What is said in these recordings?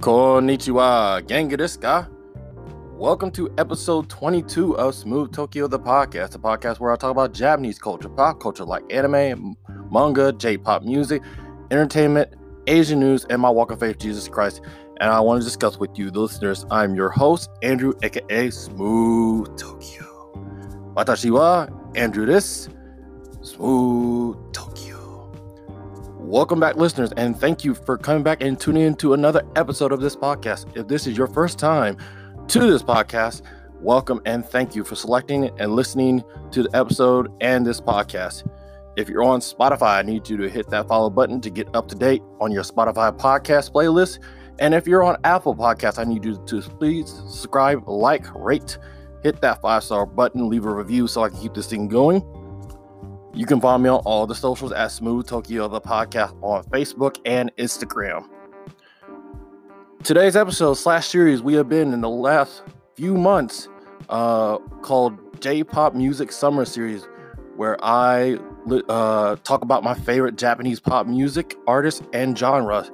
Konnichiwa, gengu desu ka? Welcome to episode 22 of Smooth Tokyo, the podcast, a podcast where I talk about Japanese culture, pop culture like anime, manga, J-pop music, entertainment, Asian news, and my walk of faith, Jesus Christ. And I want to discuss with you, the listeners. I'm your host, Andrew, aka Smooth Tokyo. Watashi wa Andrew desu, Smooth Tokyo. Welcome back, listeners, and thank you for coming back and tuning in to another episode of this podcast. If this is your first time to this podcast, welcome and thank you for selecting and listening to the episode and this podcast. If you're on Spotify, I need you to hit that follow button to get up to date on your Spotify podcast playlist. And if you're on Apple Podcasts, I need you to please subscribe, like, rate, hit that 5-star button, leave a review so I can keep this thing going. You can find me on all the socials at Smooth Tokyo, the podcast on Facebook and Instagram. Today's episode slash series we have been in the last few months called J-Pop Music Summer Series, where I talk about my favorite Japanese pop music, artists, and genres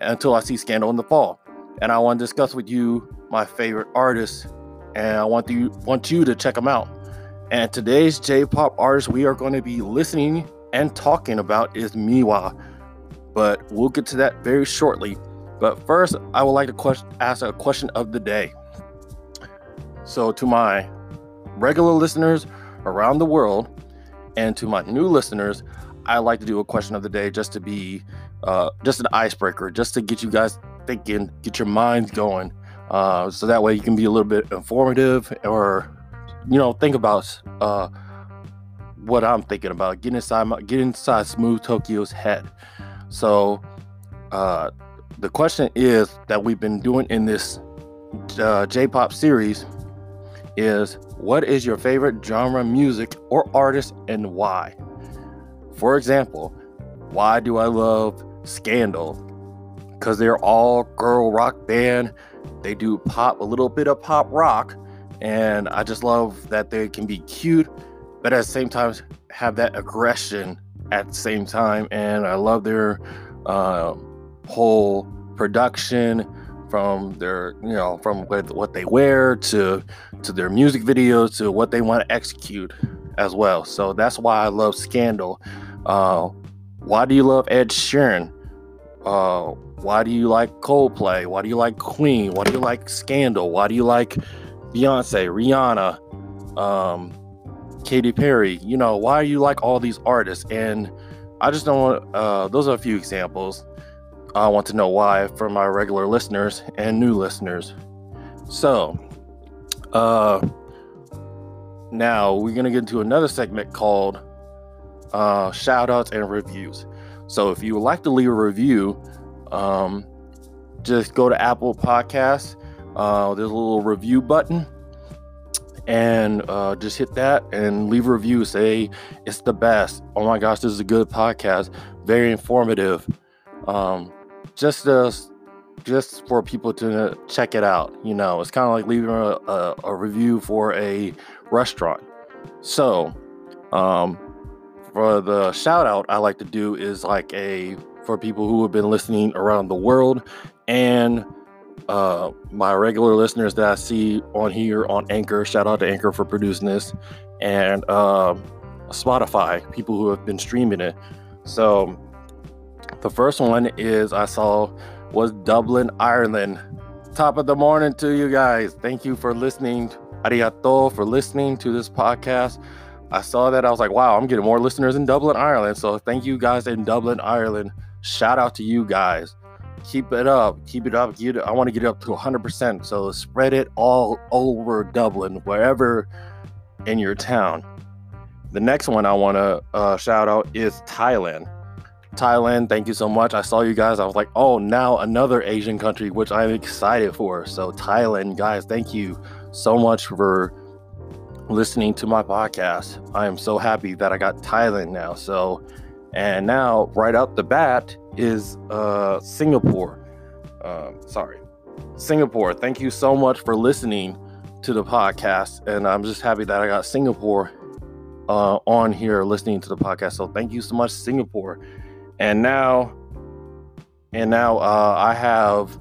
until I see Scandal in the fall. And I want to discuss with you my favorite artists, and I want you to check them out. And today's J-pop artist we are going to be listening and talking about is Miwa. But we'll get to that very shortly. But first, I would like to ask a question of the day. So to my regular listeners around the world and to my new listeners, I like to do a question of the day just to be just an icebreaker, just to get you guys thinking, get your minds going. So that way you can be a little bit informative or think about what I'm thinking about. Get inside Smooth Tokyo's head. So the question is that we've been doing in this J-pop series is, what is your favorite genre, music, or artist, and why? For example, why do I love Scandal? Because they're all girl rock band. They do pop, a little bit of pop rock. And I just love that they can be cute, but at the same time have that aggression at the same time. And I love their whole production, from their, from what they wear to their music videos to what they want to execute as well. So that's why I love Scandal. Why do you love Ed Sheeran? Why do you like Coldplay? Why do you like Queen? Why do you like Scandal? Why do you like Beyonce, Rihanna, Katy Perry? Why you like all these artists? And I just don't want, those are a few examples. I want to know why from my regular listeners and new listeners. So, now we're going to get into another segment called shout outs and reviews. So if you would like to leave a review, just go to Apple Podcasts. There's a little review button, and just hit that and leave a review. Say it's the best. Oh my gosh, this is a good podcast. Very informative. Just for people to check it out. It's kind of like leaving a review for a restaurant. So, for the shout out, I like to do is for people who have been listening around the world, and my regular listeners that I see on here on Anchor. Shout out to Anchor for producing this, and Spotify, people who have been streaming it. So the first one was Dublin, Ireland. Top of the morning to you guys. Thank you for listening. Arigato for listening to this podcast. I saw that, I was like, wow, I'm getting more listeners in Dublin, Ireland. So thank you guys in Dublin, Ireland. Shout out to you guys. Keep it up. I want to get it up to 100%. So spread it all over Dublin, wherever in your town. The next one I want to shout out is Thailand. Thailand, thank you so much. I saw you guys. I was like, oh, now another Asian country, which I'm excited for. So Thailand, guys, thank you so much for listening to my podcast. I am so happy that I got Thailand now. And now, right out the bat, is Singapore. Singapore. Thank you so much for listening to the podcast. And I'm just happy that I got Singapore on here listening to the podcast. So thank you so much, Singapore. And now I have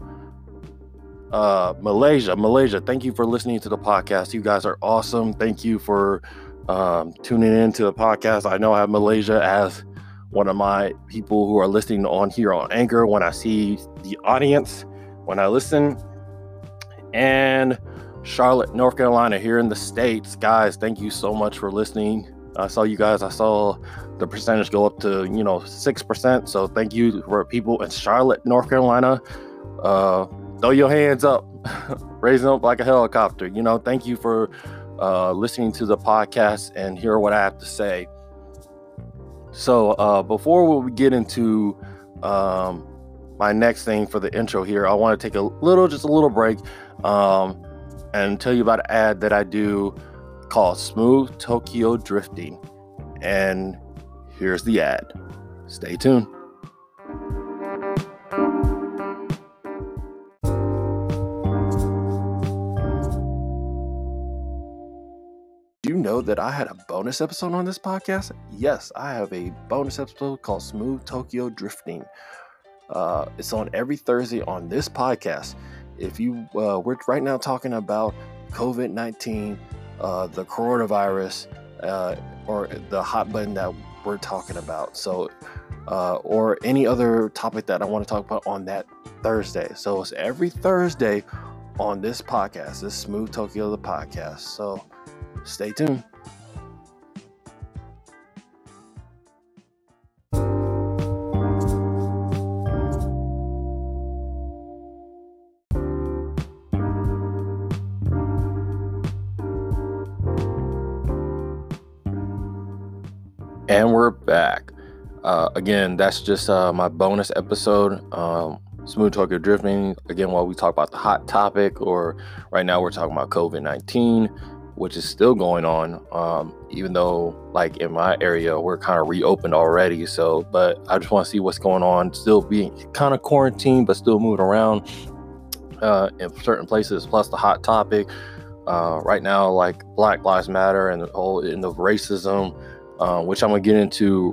Malaysia, thank you for listening to the podcast. You guys are awesome. Thank you for tuning in to the podcast. I know I have Malaysia as one of my people who are listening on here on Anchor when I see the audience, when I listen. And Charlotte, North Carolina, here in the States. Guys, thank you so much for listening. I saw you guys. I saw the percentage go up to, 6%. So thank you for people in Charlotte, North Carolina. Throw your hands up, raise them up like a helicopter. Thank you for listening to the podcast and hear what I have to say. So before we get into my next thing for the intro here, I want to take a little break and tell you about an ad that I do called Smooth Tokyo Drifting. And here's the ad. Stay tuned. Know that I had a bonus episode on this podcast? Yes, I have a bonus episode called Smooth Tokyo Drifting. It's on every Thursday on this podcast. If you we're right now talking about COVID-19, the coronavirus, or the hot button that we're talking about. So, or any other topic that I want to talk about on that Thursday. So it's every Thursday on this podcast. This Smooth Tokyo the podcast. So stay tuned. And we're back. Again, that's just my bonus episode. Smooth Tokyo Drifting. Again, while we talk about the hot topic, or right now we're talking about COVID-19. Which is still going on, even though like in my area we're kind of reopened already. So, but I just want to see what's going on. Still being kind of quarantined, but still moving around in certain places. Plus the hot topic right now, like Black Lives Matter and the racism, which I'm gonna get into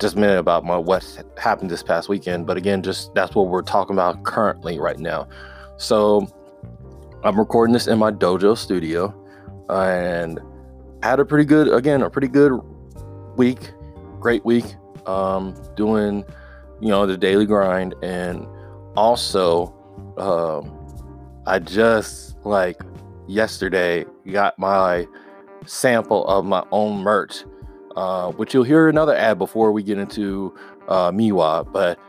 just a minute about what happened this past weekend. But again, just that's what we're talking about currently right now. So. I'm recording this in my dojo studio and had a pretty good week, great week, doing, the daily grind. And also, I just like yesterday got my sample of my own merch, which you'll hear another ad before we get into Miwa, but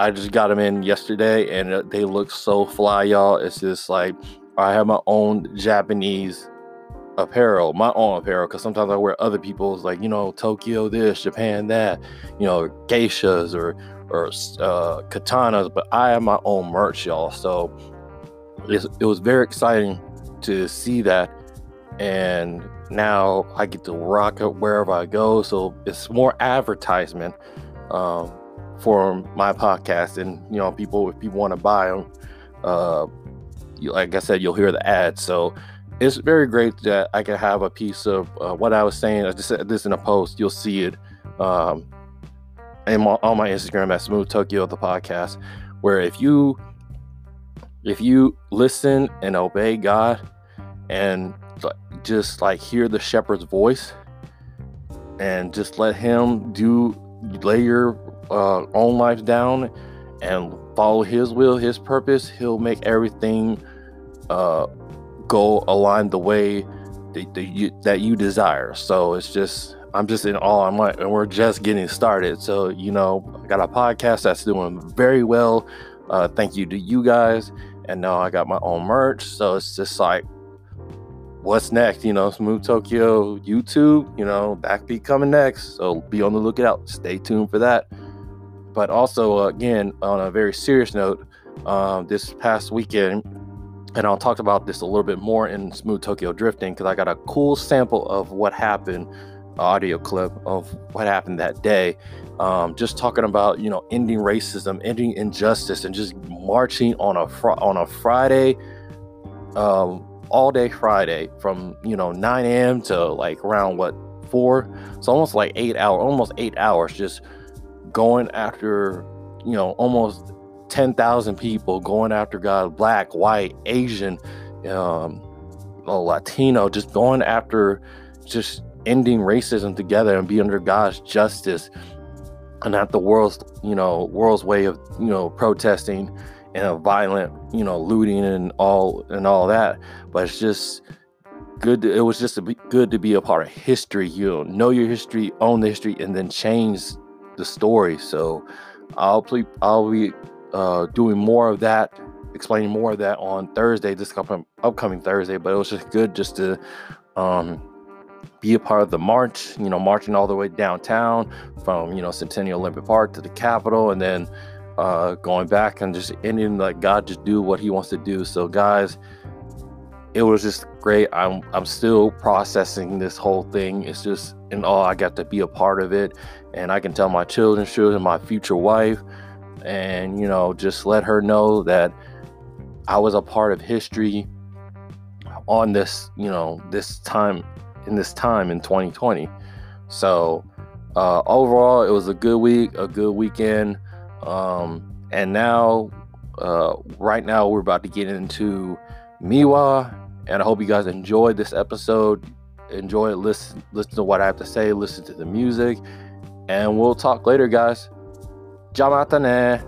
I just got them in yesterday and they look so fly, y'all. It's just like, I have my own Japanese apparel, because sometimes I wear other people's, like, Tokyo this, Japan that, geishas or katanas, but I have my own merch, y'all. So it was very exciting to see that, and now I get to rock it wherever I go, so it's more advertisement for my podcast. And people, if you want to buy them, like I said, you'll hear the ad. So it's very great that I can have a piece of what I was saying. I just said this in a post. You'll see it on my Instagram at Smooth Tokyo the podcast, where if you listen and obey God and just like hear the shepherd's voice and just let him lay your own life down and follow his will, his purpose, he'll make everything go align the way that you desire. So it's just, I'm just in awe. I'm like, and we're just getting started. So I got a podcast that's doing very well, thank you to you guys, and now I got my own merch. So it's just like, what's next? Smooth Tokyo YouTube, that be coming next, so be on the lookout, stay tuned for that. But also, again, on a very serious note, this past weekend, and I'll talk about this a little bit more in Smooth Tokyo Drifting, because I got a cool sample of what happened, audio clip of what happened that day. Just talking about, ending racism, ending injustice, and just marching on a Friday, all day Friday from, 9 a.m. to like around 4? So almost like 8 hours, just going after almost 10,000 people going after God, black, white, Asian, Latino, just going after just ending racism together and be under God's justice and not the world's way of, protesting and a violent, looting and all that. But it's just good. It was just good to be a part of history. Know your history, own the history, and then change the story. So I'll be doing more of that, explaining more of that on Thursday, this upcoming Thursday. But it was just good just to be a part of the march, marching all the way downtown from, Centennial Olympic Park to the Capitol, and then going back and just ending, like, God just do what he wants to do. So guys, it was just great. I'm still processing this whole thing. It's just, and all, I got to be a part of it, and I can tell my children, my future wife, and just let her know that I was a part of history on this, this time in 2020. So overall, it was a good week, a good weekend, and now right now we're about to get into Miwa, and I hope you guys enjoyed this episode. Enjoy it. Listen to what I have to say, listen to the music, and we'll talk later, guys. Ja mata ne.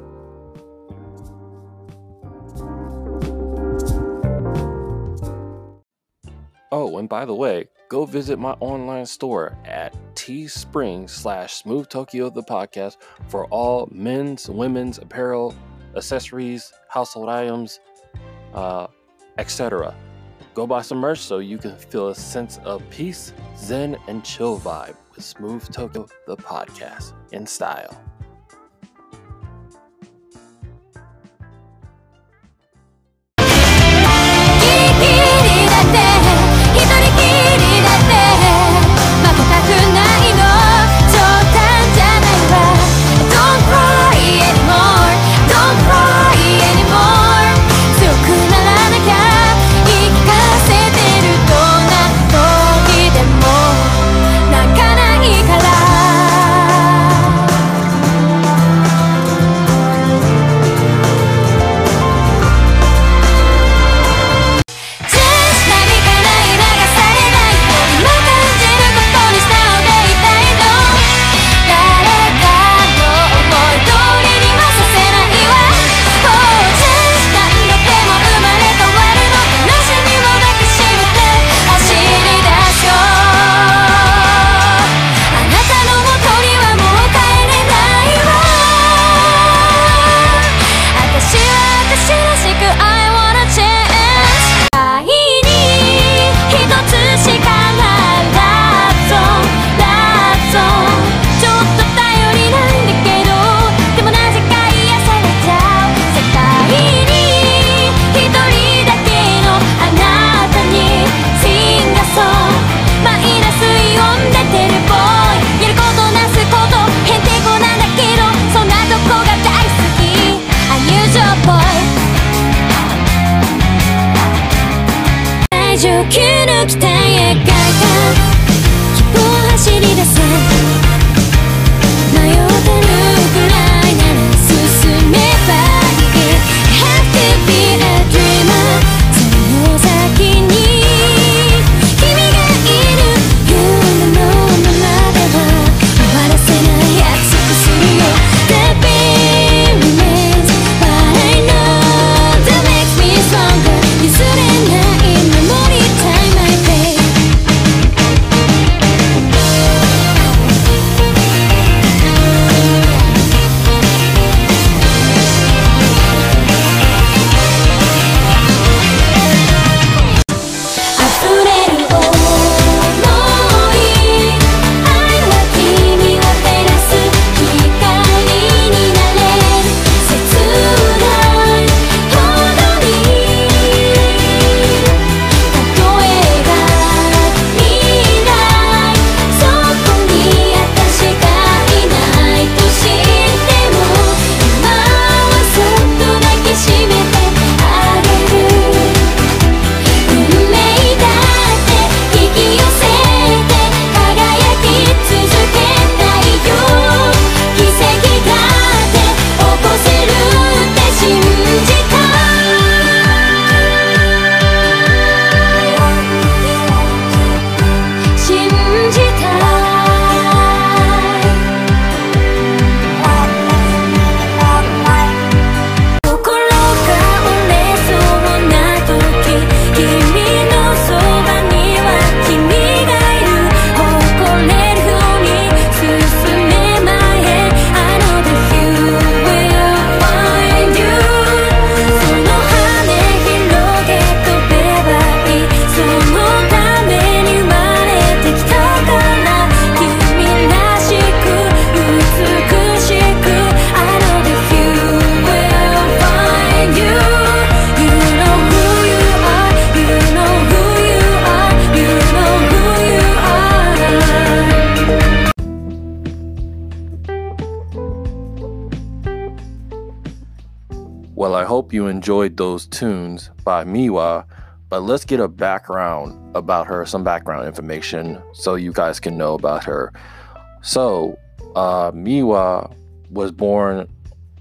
Oh, and by the way, go visit my online store at teespring.com/Smooth Tokyo, the podcast, for all men's, women's apparel, accessories, household items, etc. Go buy some merch so you can feel a sense of peace, zen, and chill vibe with Smooth Tokyo, the podcast, in style. Time Well, I hope you enjoyed those tunes by Miwa, but let's get a background about her, some background information so you guys can know about her. So, Miwa was born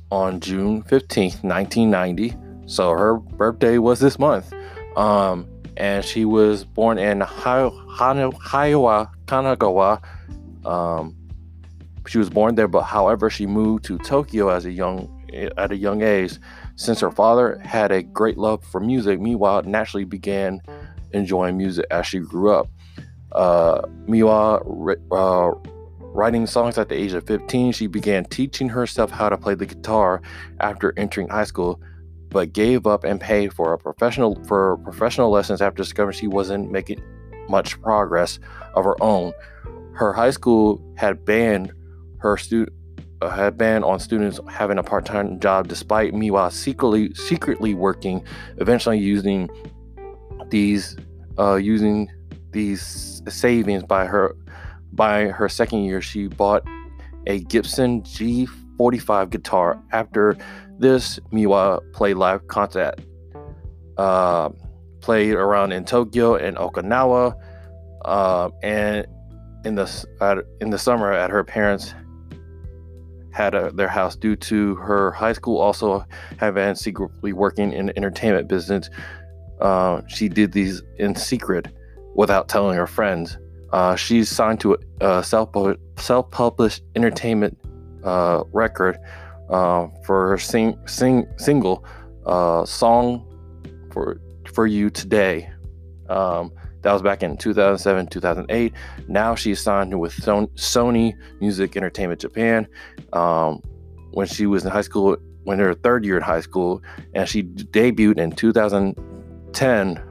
on June 15th, 1990. So her birthday was this month. And she was born in Haiwa, Kanagawa. She was born there, but however, she moved to Tokyo at a young age. Since her father had a great love for music, Miwa naturally began enjoying music as she grew up. Miwa writing songs at the age of 15, she began teaching herself how to play the guitar after entering high school, but gave up and paid for professional lessons after discovering she wasn't making much progress of her own. Her high school had banned on students having a part-time job, despite Miwa secretly working, eventually using these savings. By her second year, she bought a Gibson G45 guitar. After this, Miwa played live concert, played around in Tokyo and Okinawa, and in the summer at her parents' their house, due to her high school also having secretly working in the entertainment business. She did these in secret without telling her friends. She's signed to a self-published entertainment record for her single song for you today. That was back in 2007, 2008. Now she's signed with Sony Music Entertainment Japan. When she was in high school, when her third year in high school, and she debuted in 2010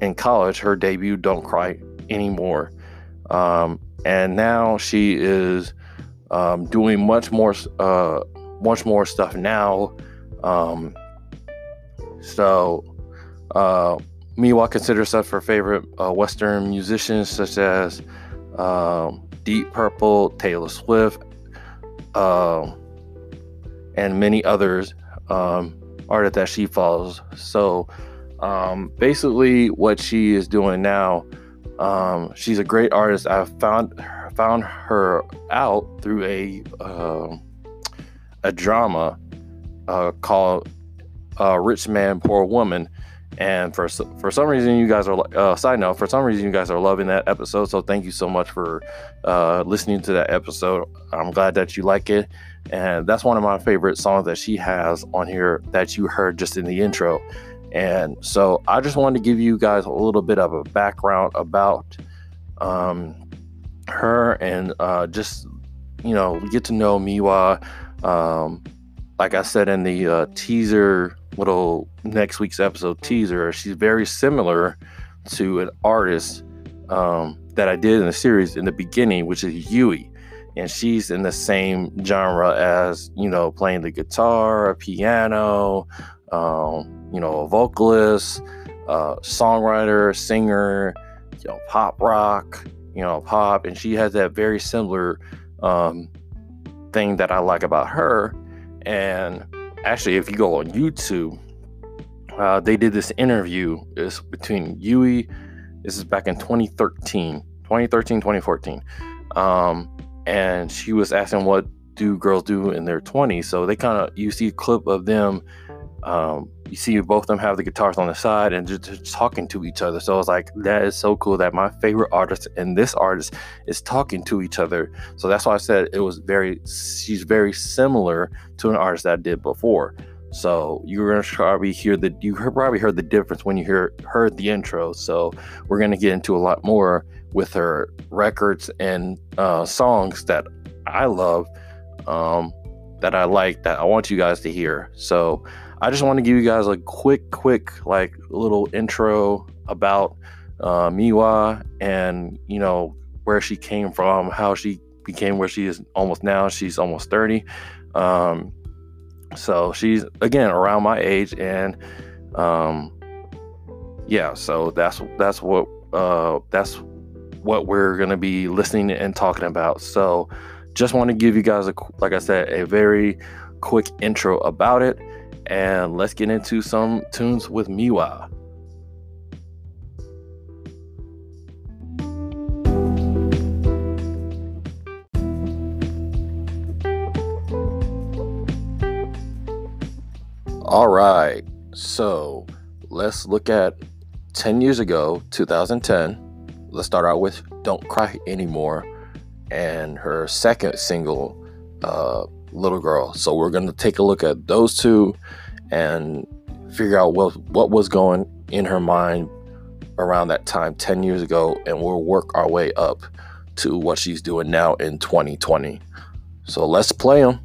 in college. Her debut, "Don't Cry Anymore," and now she is doing much more stuff now. Miwa considers herself her favorite Western musicians, such as Deep Purple, Taylor Swift, and many others, artists that she follows. So basically what she is doing now, she's a great artist. I found her out through a drama called Rich Man, Poor Woman. And for some reason, you guys are side note. For some reason, you guys are loving that episode. So thank you so much for listening to that episode. I'm glad that you like it, and that's one of my favorite songs that she has on here that you heard just in the intro. And so I just wanted to give you guys a little bit of a background about her, and just, you know, get to know Miwa. Like I said in the teaser, little next week's episode teaser, she's very similar to an artist that I did in the series in the beginning, which is Yui. And she's in the same genre as, you know, playing the guitar, piano, you know, a vocalist, songwriter, singer, you know, pop rock, you know, pop. And she has that very similar thing that I like about her. And actually, if you go on YouTube, they did this interview. It's between Yui. This is back in 2014. And she was asking, what do girls do in their 20s? So they kind of, you see a clip of them. You see both of them have the guitars on the side and just talking to each other. So I was like, that is so cool that my favorite artist and this artist is talking to each other. So that's why I said it was she's very similar to an artist that I did before. So you're going to probably heard the difference when you heard the intro. So we're going to get into a lot more with her records and songs that I love, that I like, that I want you guys to hear. So I just want to give you guys a quick like little intro about Miwa, and, you know, where she came from, how she became where she is almost now. She's almost 30. So she's, again, around my age, and yeah, so that's what we're going to be listening and talking about. So Just want to give you guys, like I said, a very quick intro about it. And let's get into some tunes with Miwa. All right, so let's look at 10 years ago, 2010. Let's start out with Don't Cry Anymore and her second single, Little Girl. So we're going to take a look at those two and figure out what was going in her mind around that time 10 years ago, and we'll work our way up to what she's doing now in 2020. So let's play them.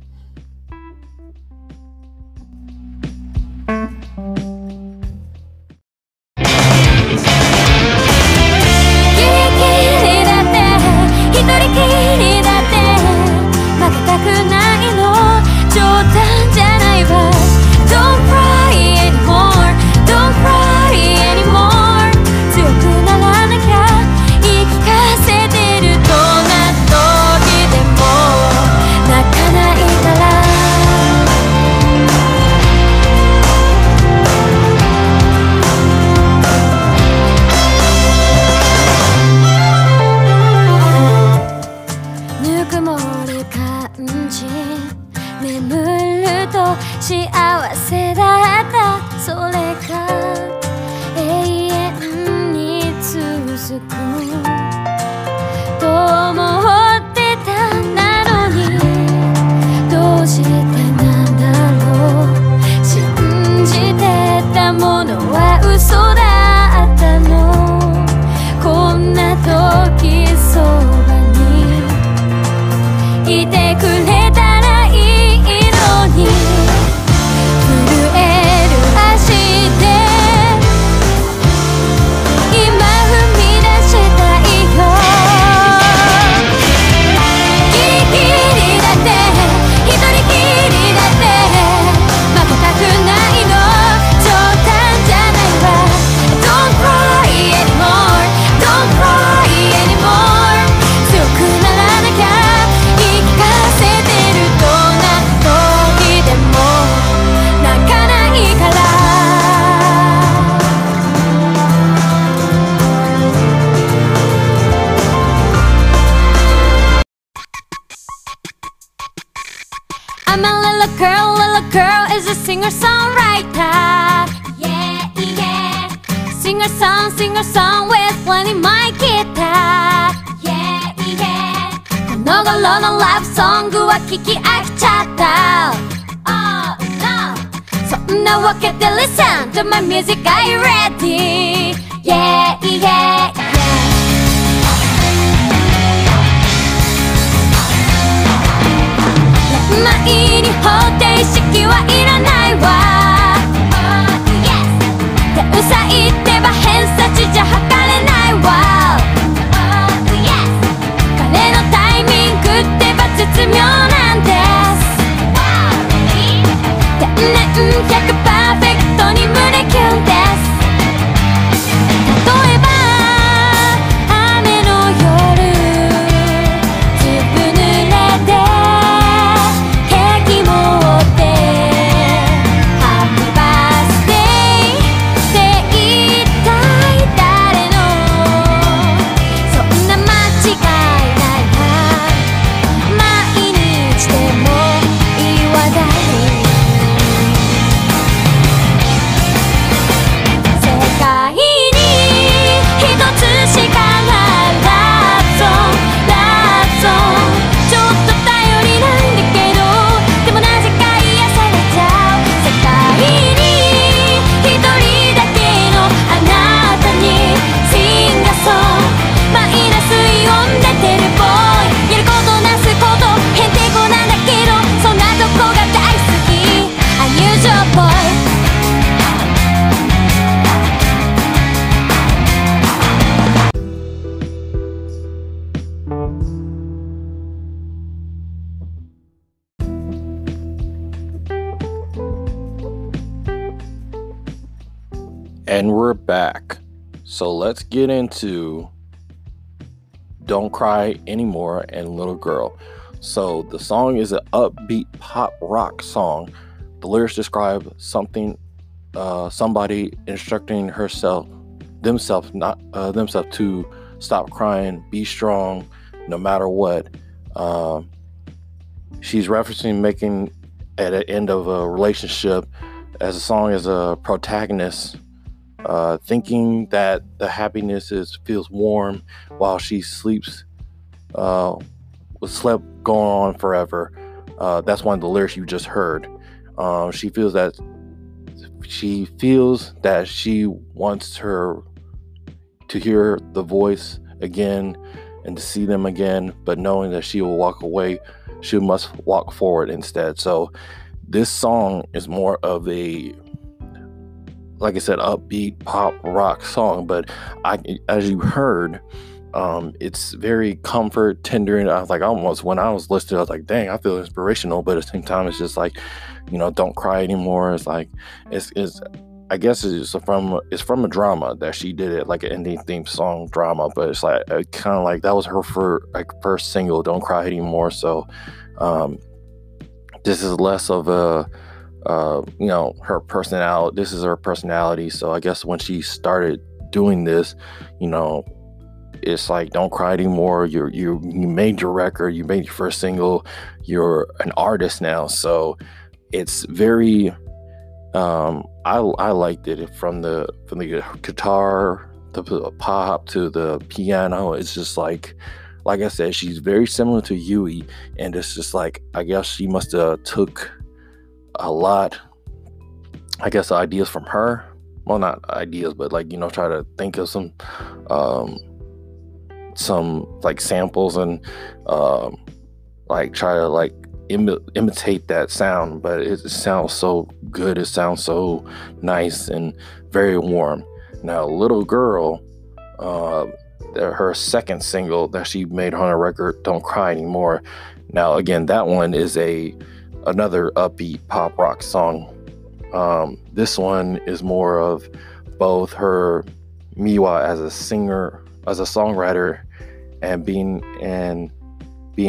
And we're back. So let's get into Don't Cry Anymore and Little Girl. So the song is an upbeat pop rock song. The lyrics describe somebody instructing themselves to stop crying, be strong, no matter what. She's referencing making at the end of a relationship as a song as a protagonist, thinking that the happiness feels warm while she sleeps. Slept going on forever. That's one of the lyrics you just heard. She feels that she wants her to hear the voice again and to see them again, but knowing that she will walk away, she must walk forward instead. So this song is more of a, like I said, upbeat pop rock song, but as you heard, it's very comfort, tender, and I was like, almost when I was listening, I was like, dang, I feel inspirational, but at the same time, it's just like, don't cry anymore. It's like, it's from a drama that she did it, like an indie theme song drama, but it's like, kind of like that was her first single, Don't Cry Anymore. So, this is less of a, her personality. This is her personality. So I guess when she started doing this, it's like, don't cry anymore. You made your record. You made your first single. You're an artist now. So it's very. I liked it from the guitar, the pop to the piano. It's just like I said, she's very similar to Yui, and it's just like I guess she must have took a lot. I guess ideas from her. Well, not ideas, but try to think of some like samples and try to imitate that sound, but it sounds so good, it sounds so nice and very warm. Now Little Girl, her second single that she made on her record, Don't Cry Anymore. Now again, that one is another upbeat pop rock song. This one is more of both her Miwa as a singer, as a songwriter, and being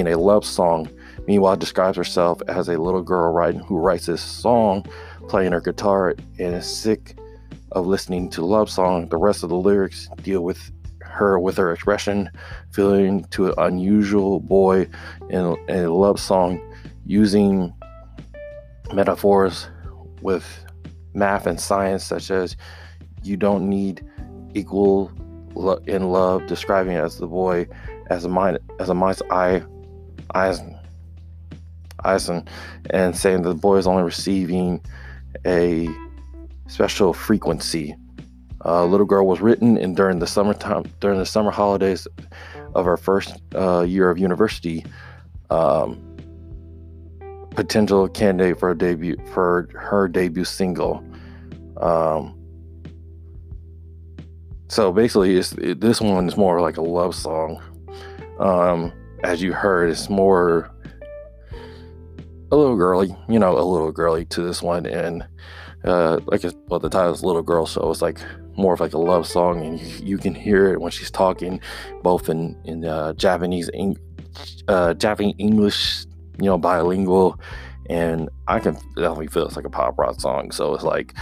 a love song. Meanwhile, describes herself as a little girl who writes this song, playing her guitar, and is sick of listening to love song. The rest of the lyrics deal with her expression, feeling to an unusual boy in a love song, using metaphors with math and science, such as you don't need equal in love, describing it as the boy as a mind's eye, and saying the boy is only receiving a special frequency. Little Girl was written and during the summer holidays of her first year of university. Potential candidate for her debut single. So basically, this one is more like a love song. As you heard, it's more a little girly, to this one. And the title is Little Girl, so it's like more of like a love song. And you can hear it when she's talking, both in Japanese English, bilingual. And I can definitely feel it's like a pop rock song. So it's like,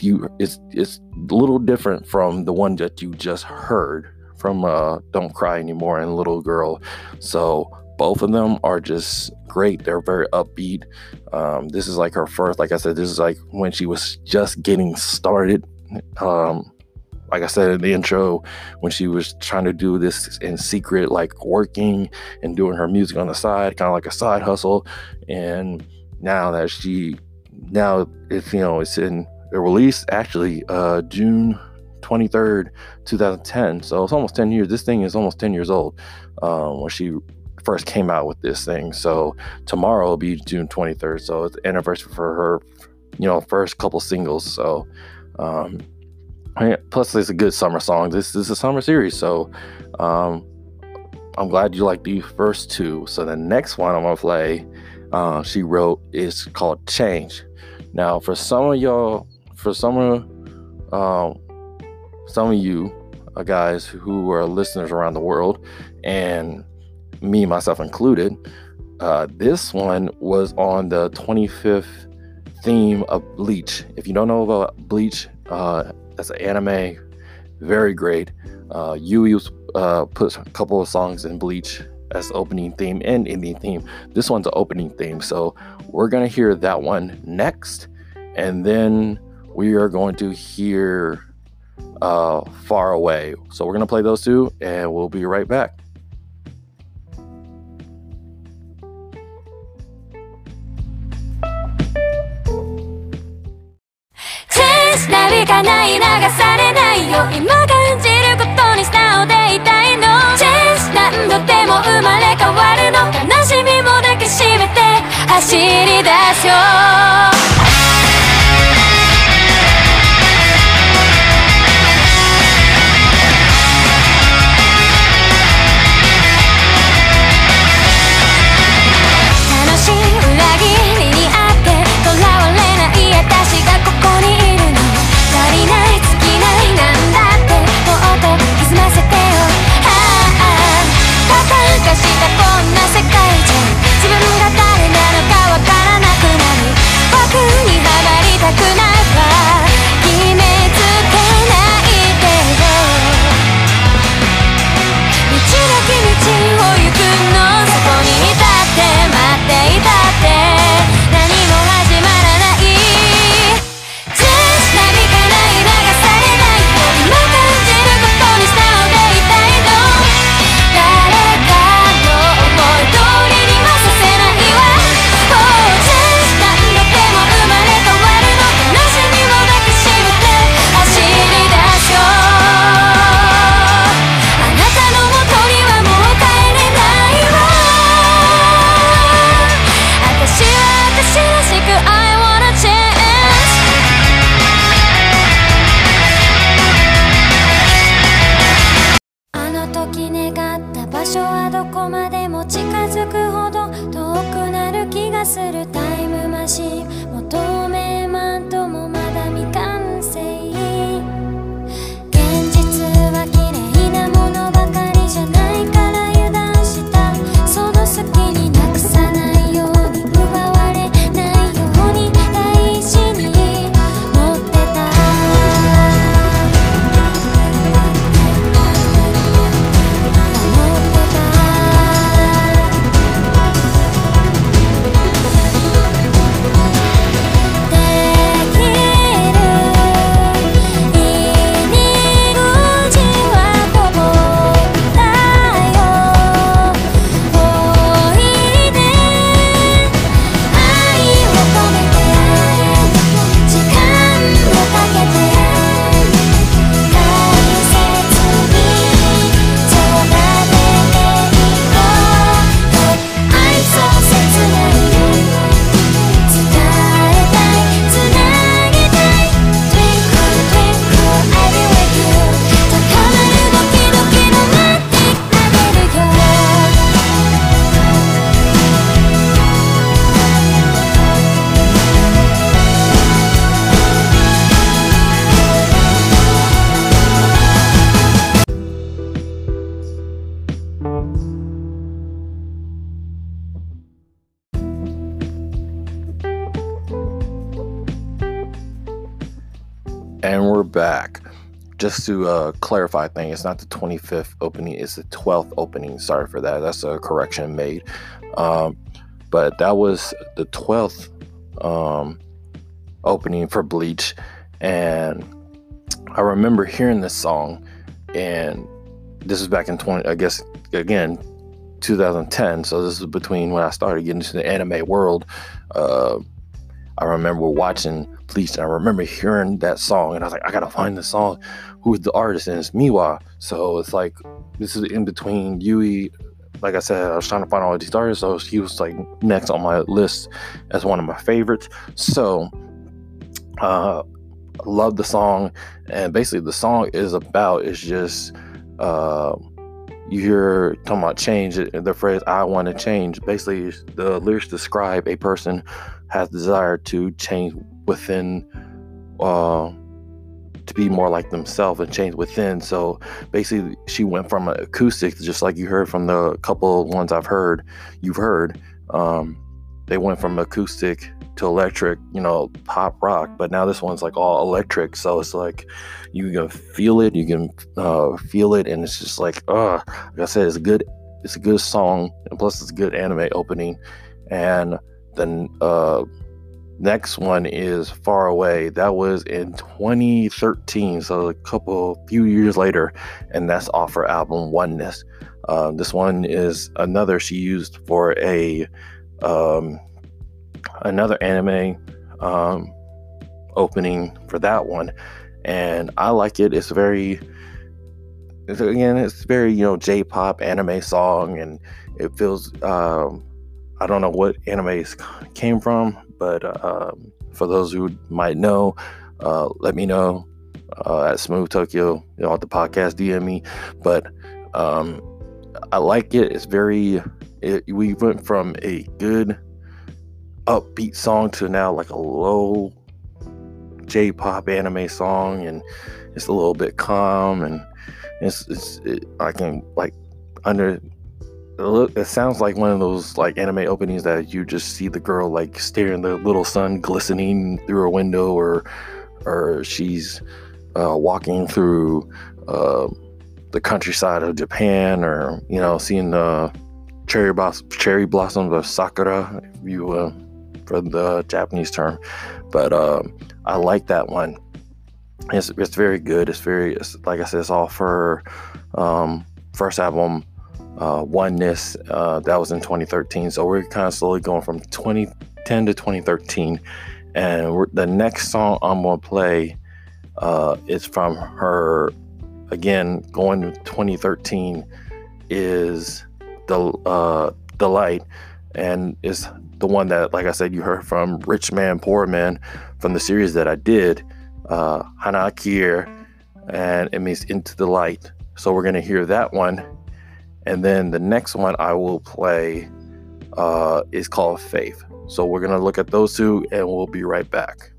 it's a little different from the one that you just heard from Don't Cry Anymore and Little Girl. So both of them are just great. They're very upbeat. This is like her first, like I said, this is like when she was just getting started. Like I said in the intro, when she was trying to do this in secret, like working and doing her music on the side, kind of like a side hustle. And now it's in the release, actually, June 23rd, 2010. So it's almost 10 years. This thing is almost 10 years old when she first came out with this thing. So tomorrow will be June 23rd. So it's the anniversary for her, first couple singles. So, plus it's a good summer song. This is a summer series. So, I'm glad you like the first two. So the next one I'm going to play, she wrote, is called Change. Now, for some of you guys who are listeners around the world, and me, myself included, This one was on the 25th theme of Bleach. If you don't know about Bleach, that's an anime, very great. Yui puts a couple of songs in Bleach as the opening theme and ending theme. This one's the opening theme, so we're gonna hear that one next, and then we are going to hear Far Away. So we're gonna play those two, and we'll be right back. Back. Just to clarify thing, it's not the 25th opening, it's the 12th opening. Sorry for that. That's a correction made. But that was the 12th opening for Bleach. And I remember hearing this song, and this was back in 2010. So this is between when I started getting into the anime world. I remember watching Bleach, and I remember hearing that song, and I was like, I gotta find this song. Who's the artist? And it's Miwa. So it's like, this is in between Yui. Like I said, I was trying to find all these artists, so he was like next on my list as one of my favorites. So I love the song, and basically the song is about, it's just you're talking about change, the phrase I want to change. Basically the lyrics describe a person has desire to change within, to be more like themselves and change within. So basically she went from an acoustic, just like you heard from the couple ones you've heard, They went from acoustic to electric, you know, pop rock, but now this one's like all electric. So it's like you can feel it, and it's just like I said, it's a good song, and plus it's a good anime opening. And then next one is Far Away. That was in 2013, so a few years later, and that's off her album Oneness. This one is another she used for a another anime opening for that one, and I like it. It's very J-pop anime song, and it feels I don't know what animes came from, but for those who might know, let me know at Smooth Tokyo, at the podcast, DM me. But I like it. It's very. We went from a good upbeat song to now like a low J-pop anime song, and it's a little bit calm, and It sounds like one of those like anime openings that you just see the girl like staring the little sun glistening through a window, or she's walking through the countryside of Japan, or seeing the cherry blossoms of sakura, if you will, for the Japanese term. But I like that one. It's very good. It's like I said, it's all for first album. Oneness, that was in 2013, so we're kind of slowly going from 2010 to 2013, and the next song I'm gonna play is from her again going to 2013 is Delight, and is the one that, like I said, you heard from Rich Man, Poor Man from the series that I did, Hanakiri, and it means into the light. So we're gonna hear that one. And then the next one I will play is called Faith. So we're going to look at those two, and we'll be right back.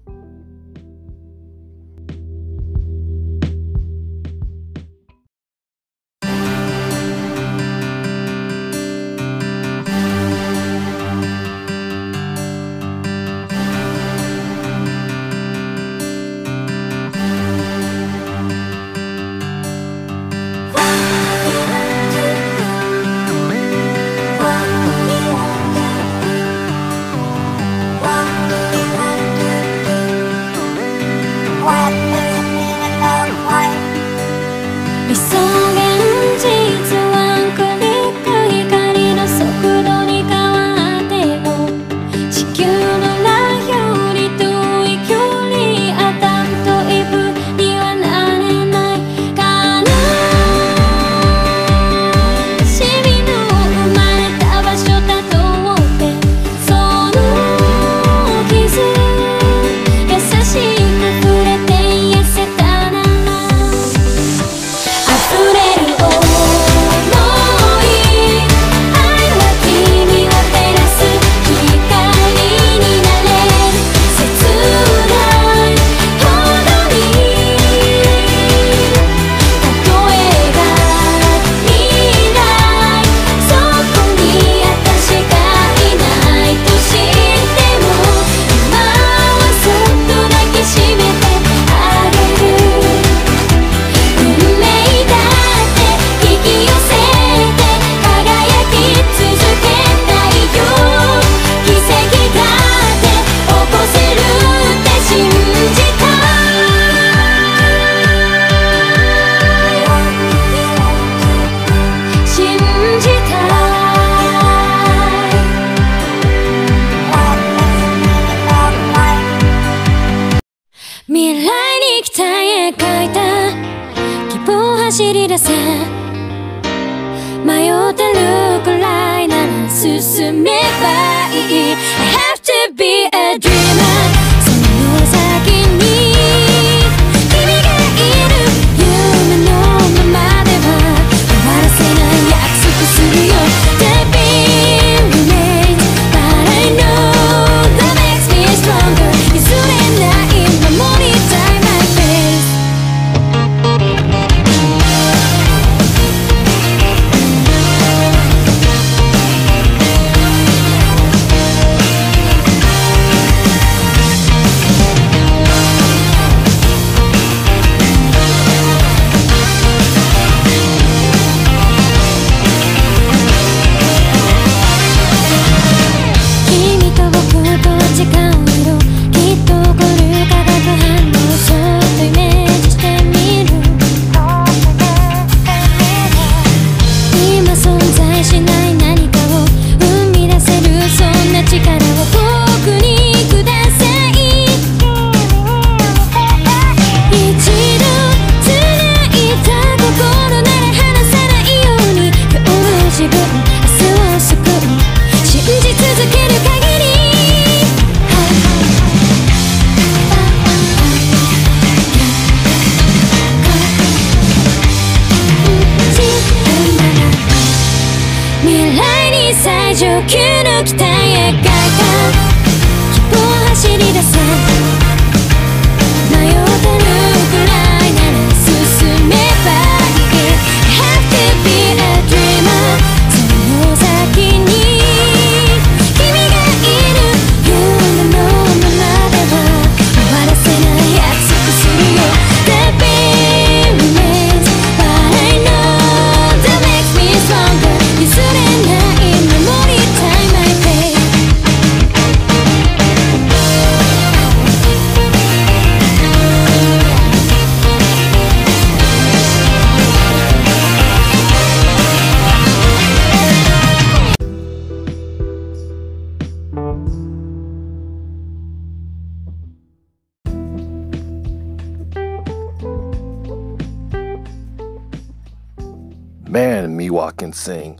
Man, Miwa can sing.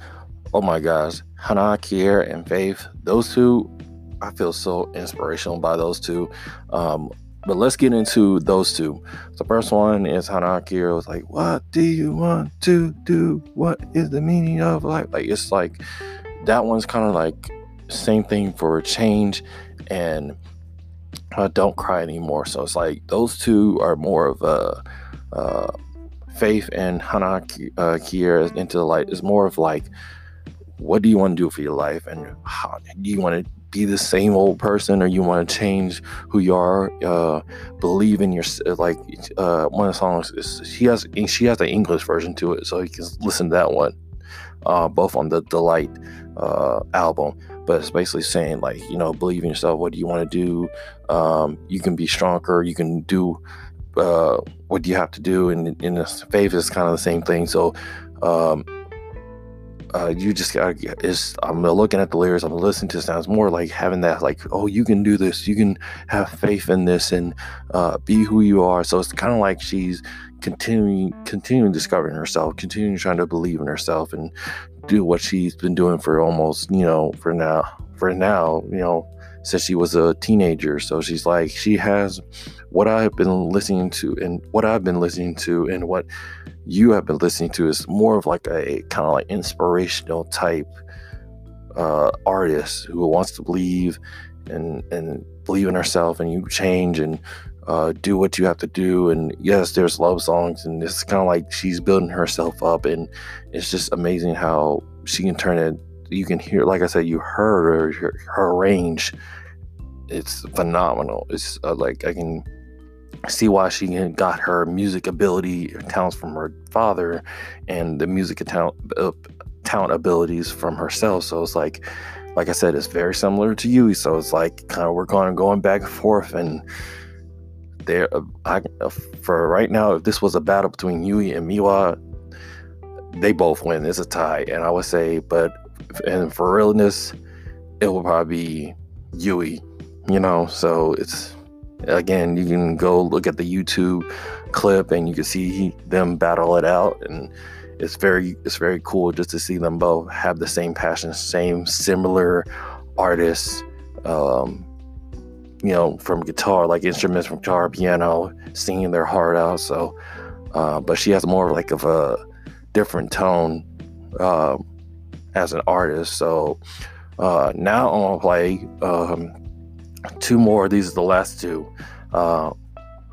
Oh my gosh, Hanakiri and Faith, those two, I feel so inspirational by those two. But let's get into those two. The first one is Hanakiri. It was like, what do you want to do? What is the meaning of life? Like, it's like, that one's kind of like same thing for change and don't cry anymore. So it's like those two are more of a Faith and Hanakiri into the light is more of like, what do you want to do for your life? And how do you want to be the same old person, or you want to change who you are? Believe in your, like, one of the songs is, she has the English version to it, so you can listen to that one, both on the Delight album. But it's basically saying, like, you know, believe in yourself. What do you want to do? You can be stronger. You can do what you have to do. And in Faith is kind of the same thing. So you just gotta, I'm looking at the lyrics, I'm listening to it, sounds more like having that, like, oh, you can do this, you can have faith in this, and be who you are. So it's kind of like she's continuing discovering herself, continuing trying to believe in herself and do what she's been doing for almost, you know, for now, you know, since she was a teenager. So she's like, she has what I've been listening to, and what I've been listening to and what you have been listening to is more of like a kind of like inspirational type artist who wants to believe and believe in herself, and you change and do what you have to do. And yes, there's love songs, and it's kind of like she's building herself up, and it's just amazing how she can turn it. You can hear, like I said, you heard her range. It's phenomenal. It's like, I can see why she got her music ability, her talents from her father, and the music talent abilities from herself. So it's like I said, it's very similar to Yui. So it's like, kind of, we're going back and forth, and there. For right now, if this was a battle between Yui and Miwa, they both win. It's a tie, and I would say, but. And for realness, it will probably be Yui, you know. So it's, again, you can go look at the YouTube clip and you can see them battle it out, and it's very cool just to see them both have the same passion, same similar artists, you know, from guitar, like instruments, from guitar, piano, singing their heart out. So but she has more like of a different tone as an artist. So now I'm gonna play two more. These are the last two.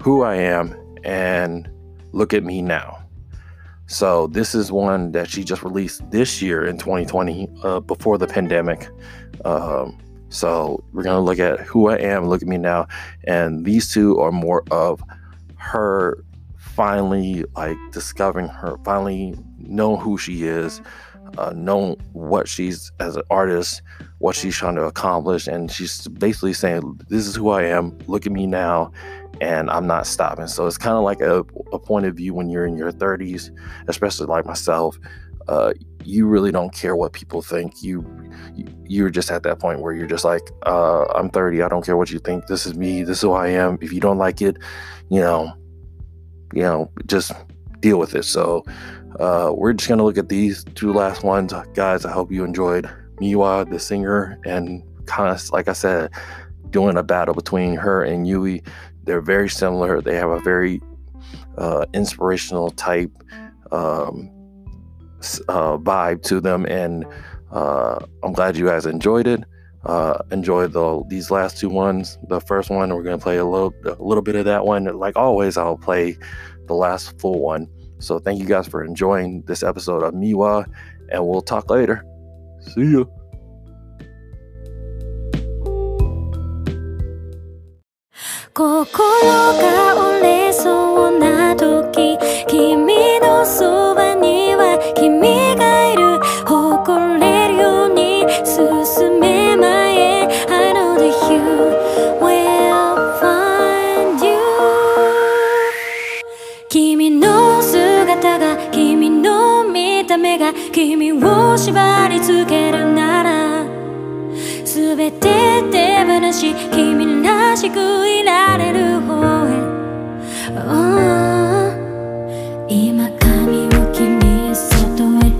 Who I Am and Look at Me Now. So this is one that she just released this year in 2020, before the pandemic. So we're gonna look at Who I Am, Look at Me Now, and these two are more of her finally like discovering her, finally know who she is, know what she's as an artist, what she's trying to accomplish. And she's basically saying, this is who I am, look at me now, and I'm not stopping. So it's kind of like a point of view when you're in your 30s, especially like myself. You really don't care what people think. You're just at that point where you're just like, I'm 30, I don't care what you think, this is me, this is who I am. If you don't like it, you know, just deal with it. So we're just gonna look at these two last ones, guys. I hope you enjoyed Miwa the singer, and kind of, like I said, doing a battle between her and Yui. They're very similar. They have a very inspirational type vibe to them, and I'm glad you guys enjoyed it. Enjoy these last two ones. The first one, we're gonna play a little bit of that one. Like always, I'll play the last full one. So thank you guys for enjoying this episode of Miwa, and we'll talk later. See ya. Oh, 今髪を君へそっと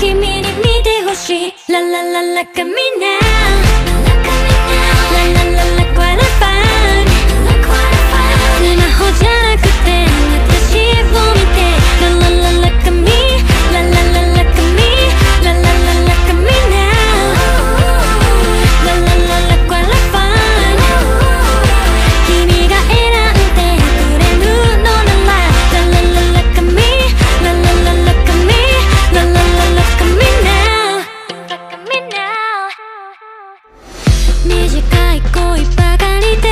君に見てほしい La la la la, look at me now. La la la, look what I found. スマホじゃなくて私を見て La la la, look at me. La la la, look at me. La la la, look at me now. La la la, look what I found. 君が選んでくれるのなら La la la, look at me. La la la, look at me. La la la, look at me now. Look at me now. 短い恋ばかりで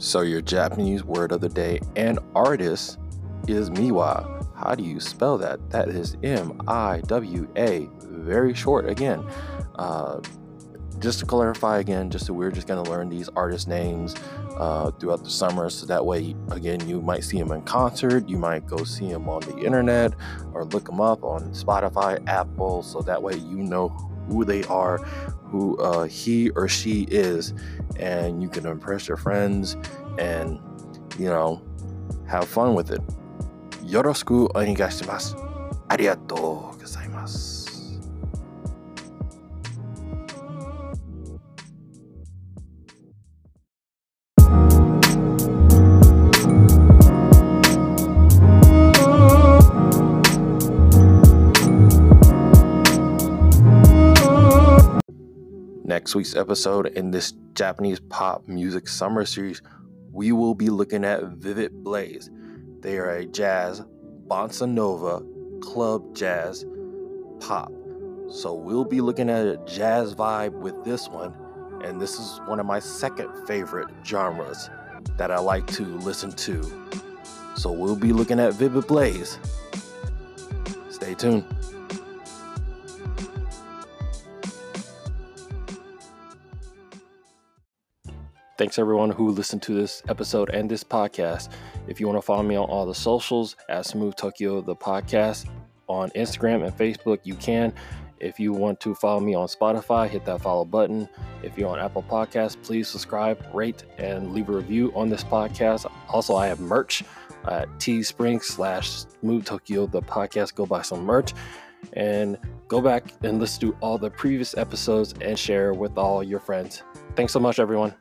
So your Japanese word of the day and artist is Miwa. How do you spell that? That is M-I-W-A. Very short again. Just to clarify again, just so we're just going to learn these artist names throughout the summer. So that way, again, you might see them in concert. You might go see them on the internet or look them up on Spotify, Apple. So that way you know who they are, who he or she is, and you can impress your friends and, you know, have fun with it. Yoroshiku onegai shimasu. Arigatou gozaimasu. Next week's episode in this Japanese pop music summer series, we will be looking at Vivid Blaze. They are a jazz, bossa nova, club jazz, pop. So we'll be looking at a jazz vibe with this one. And this is one of my second favorite genres that I like to listen to. So we'll be looking at Vivid Blaze. Stay tuned. Thanks everyone who listened to this episode and this podcast. If you want to follow me on all the socials at Smooth Tokyo the podcast on Instagram and Facebook, you can. If you want to follow me on Spotify, hit that follow button. If you're on Apple Podcasts, please subscribe, rate, and leave a review on this podcast. Also, I have merch at teespring.com/Smooth Tokyo the podcast. Go buy some merch and go back and listen to all the previous episodes and share with all your friends. Thanks so much, everyone.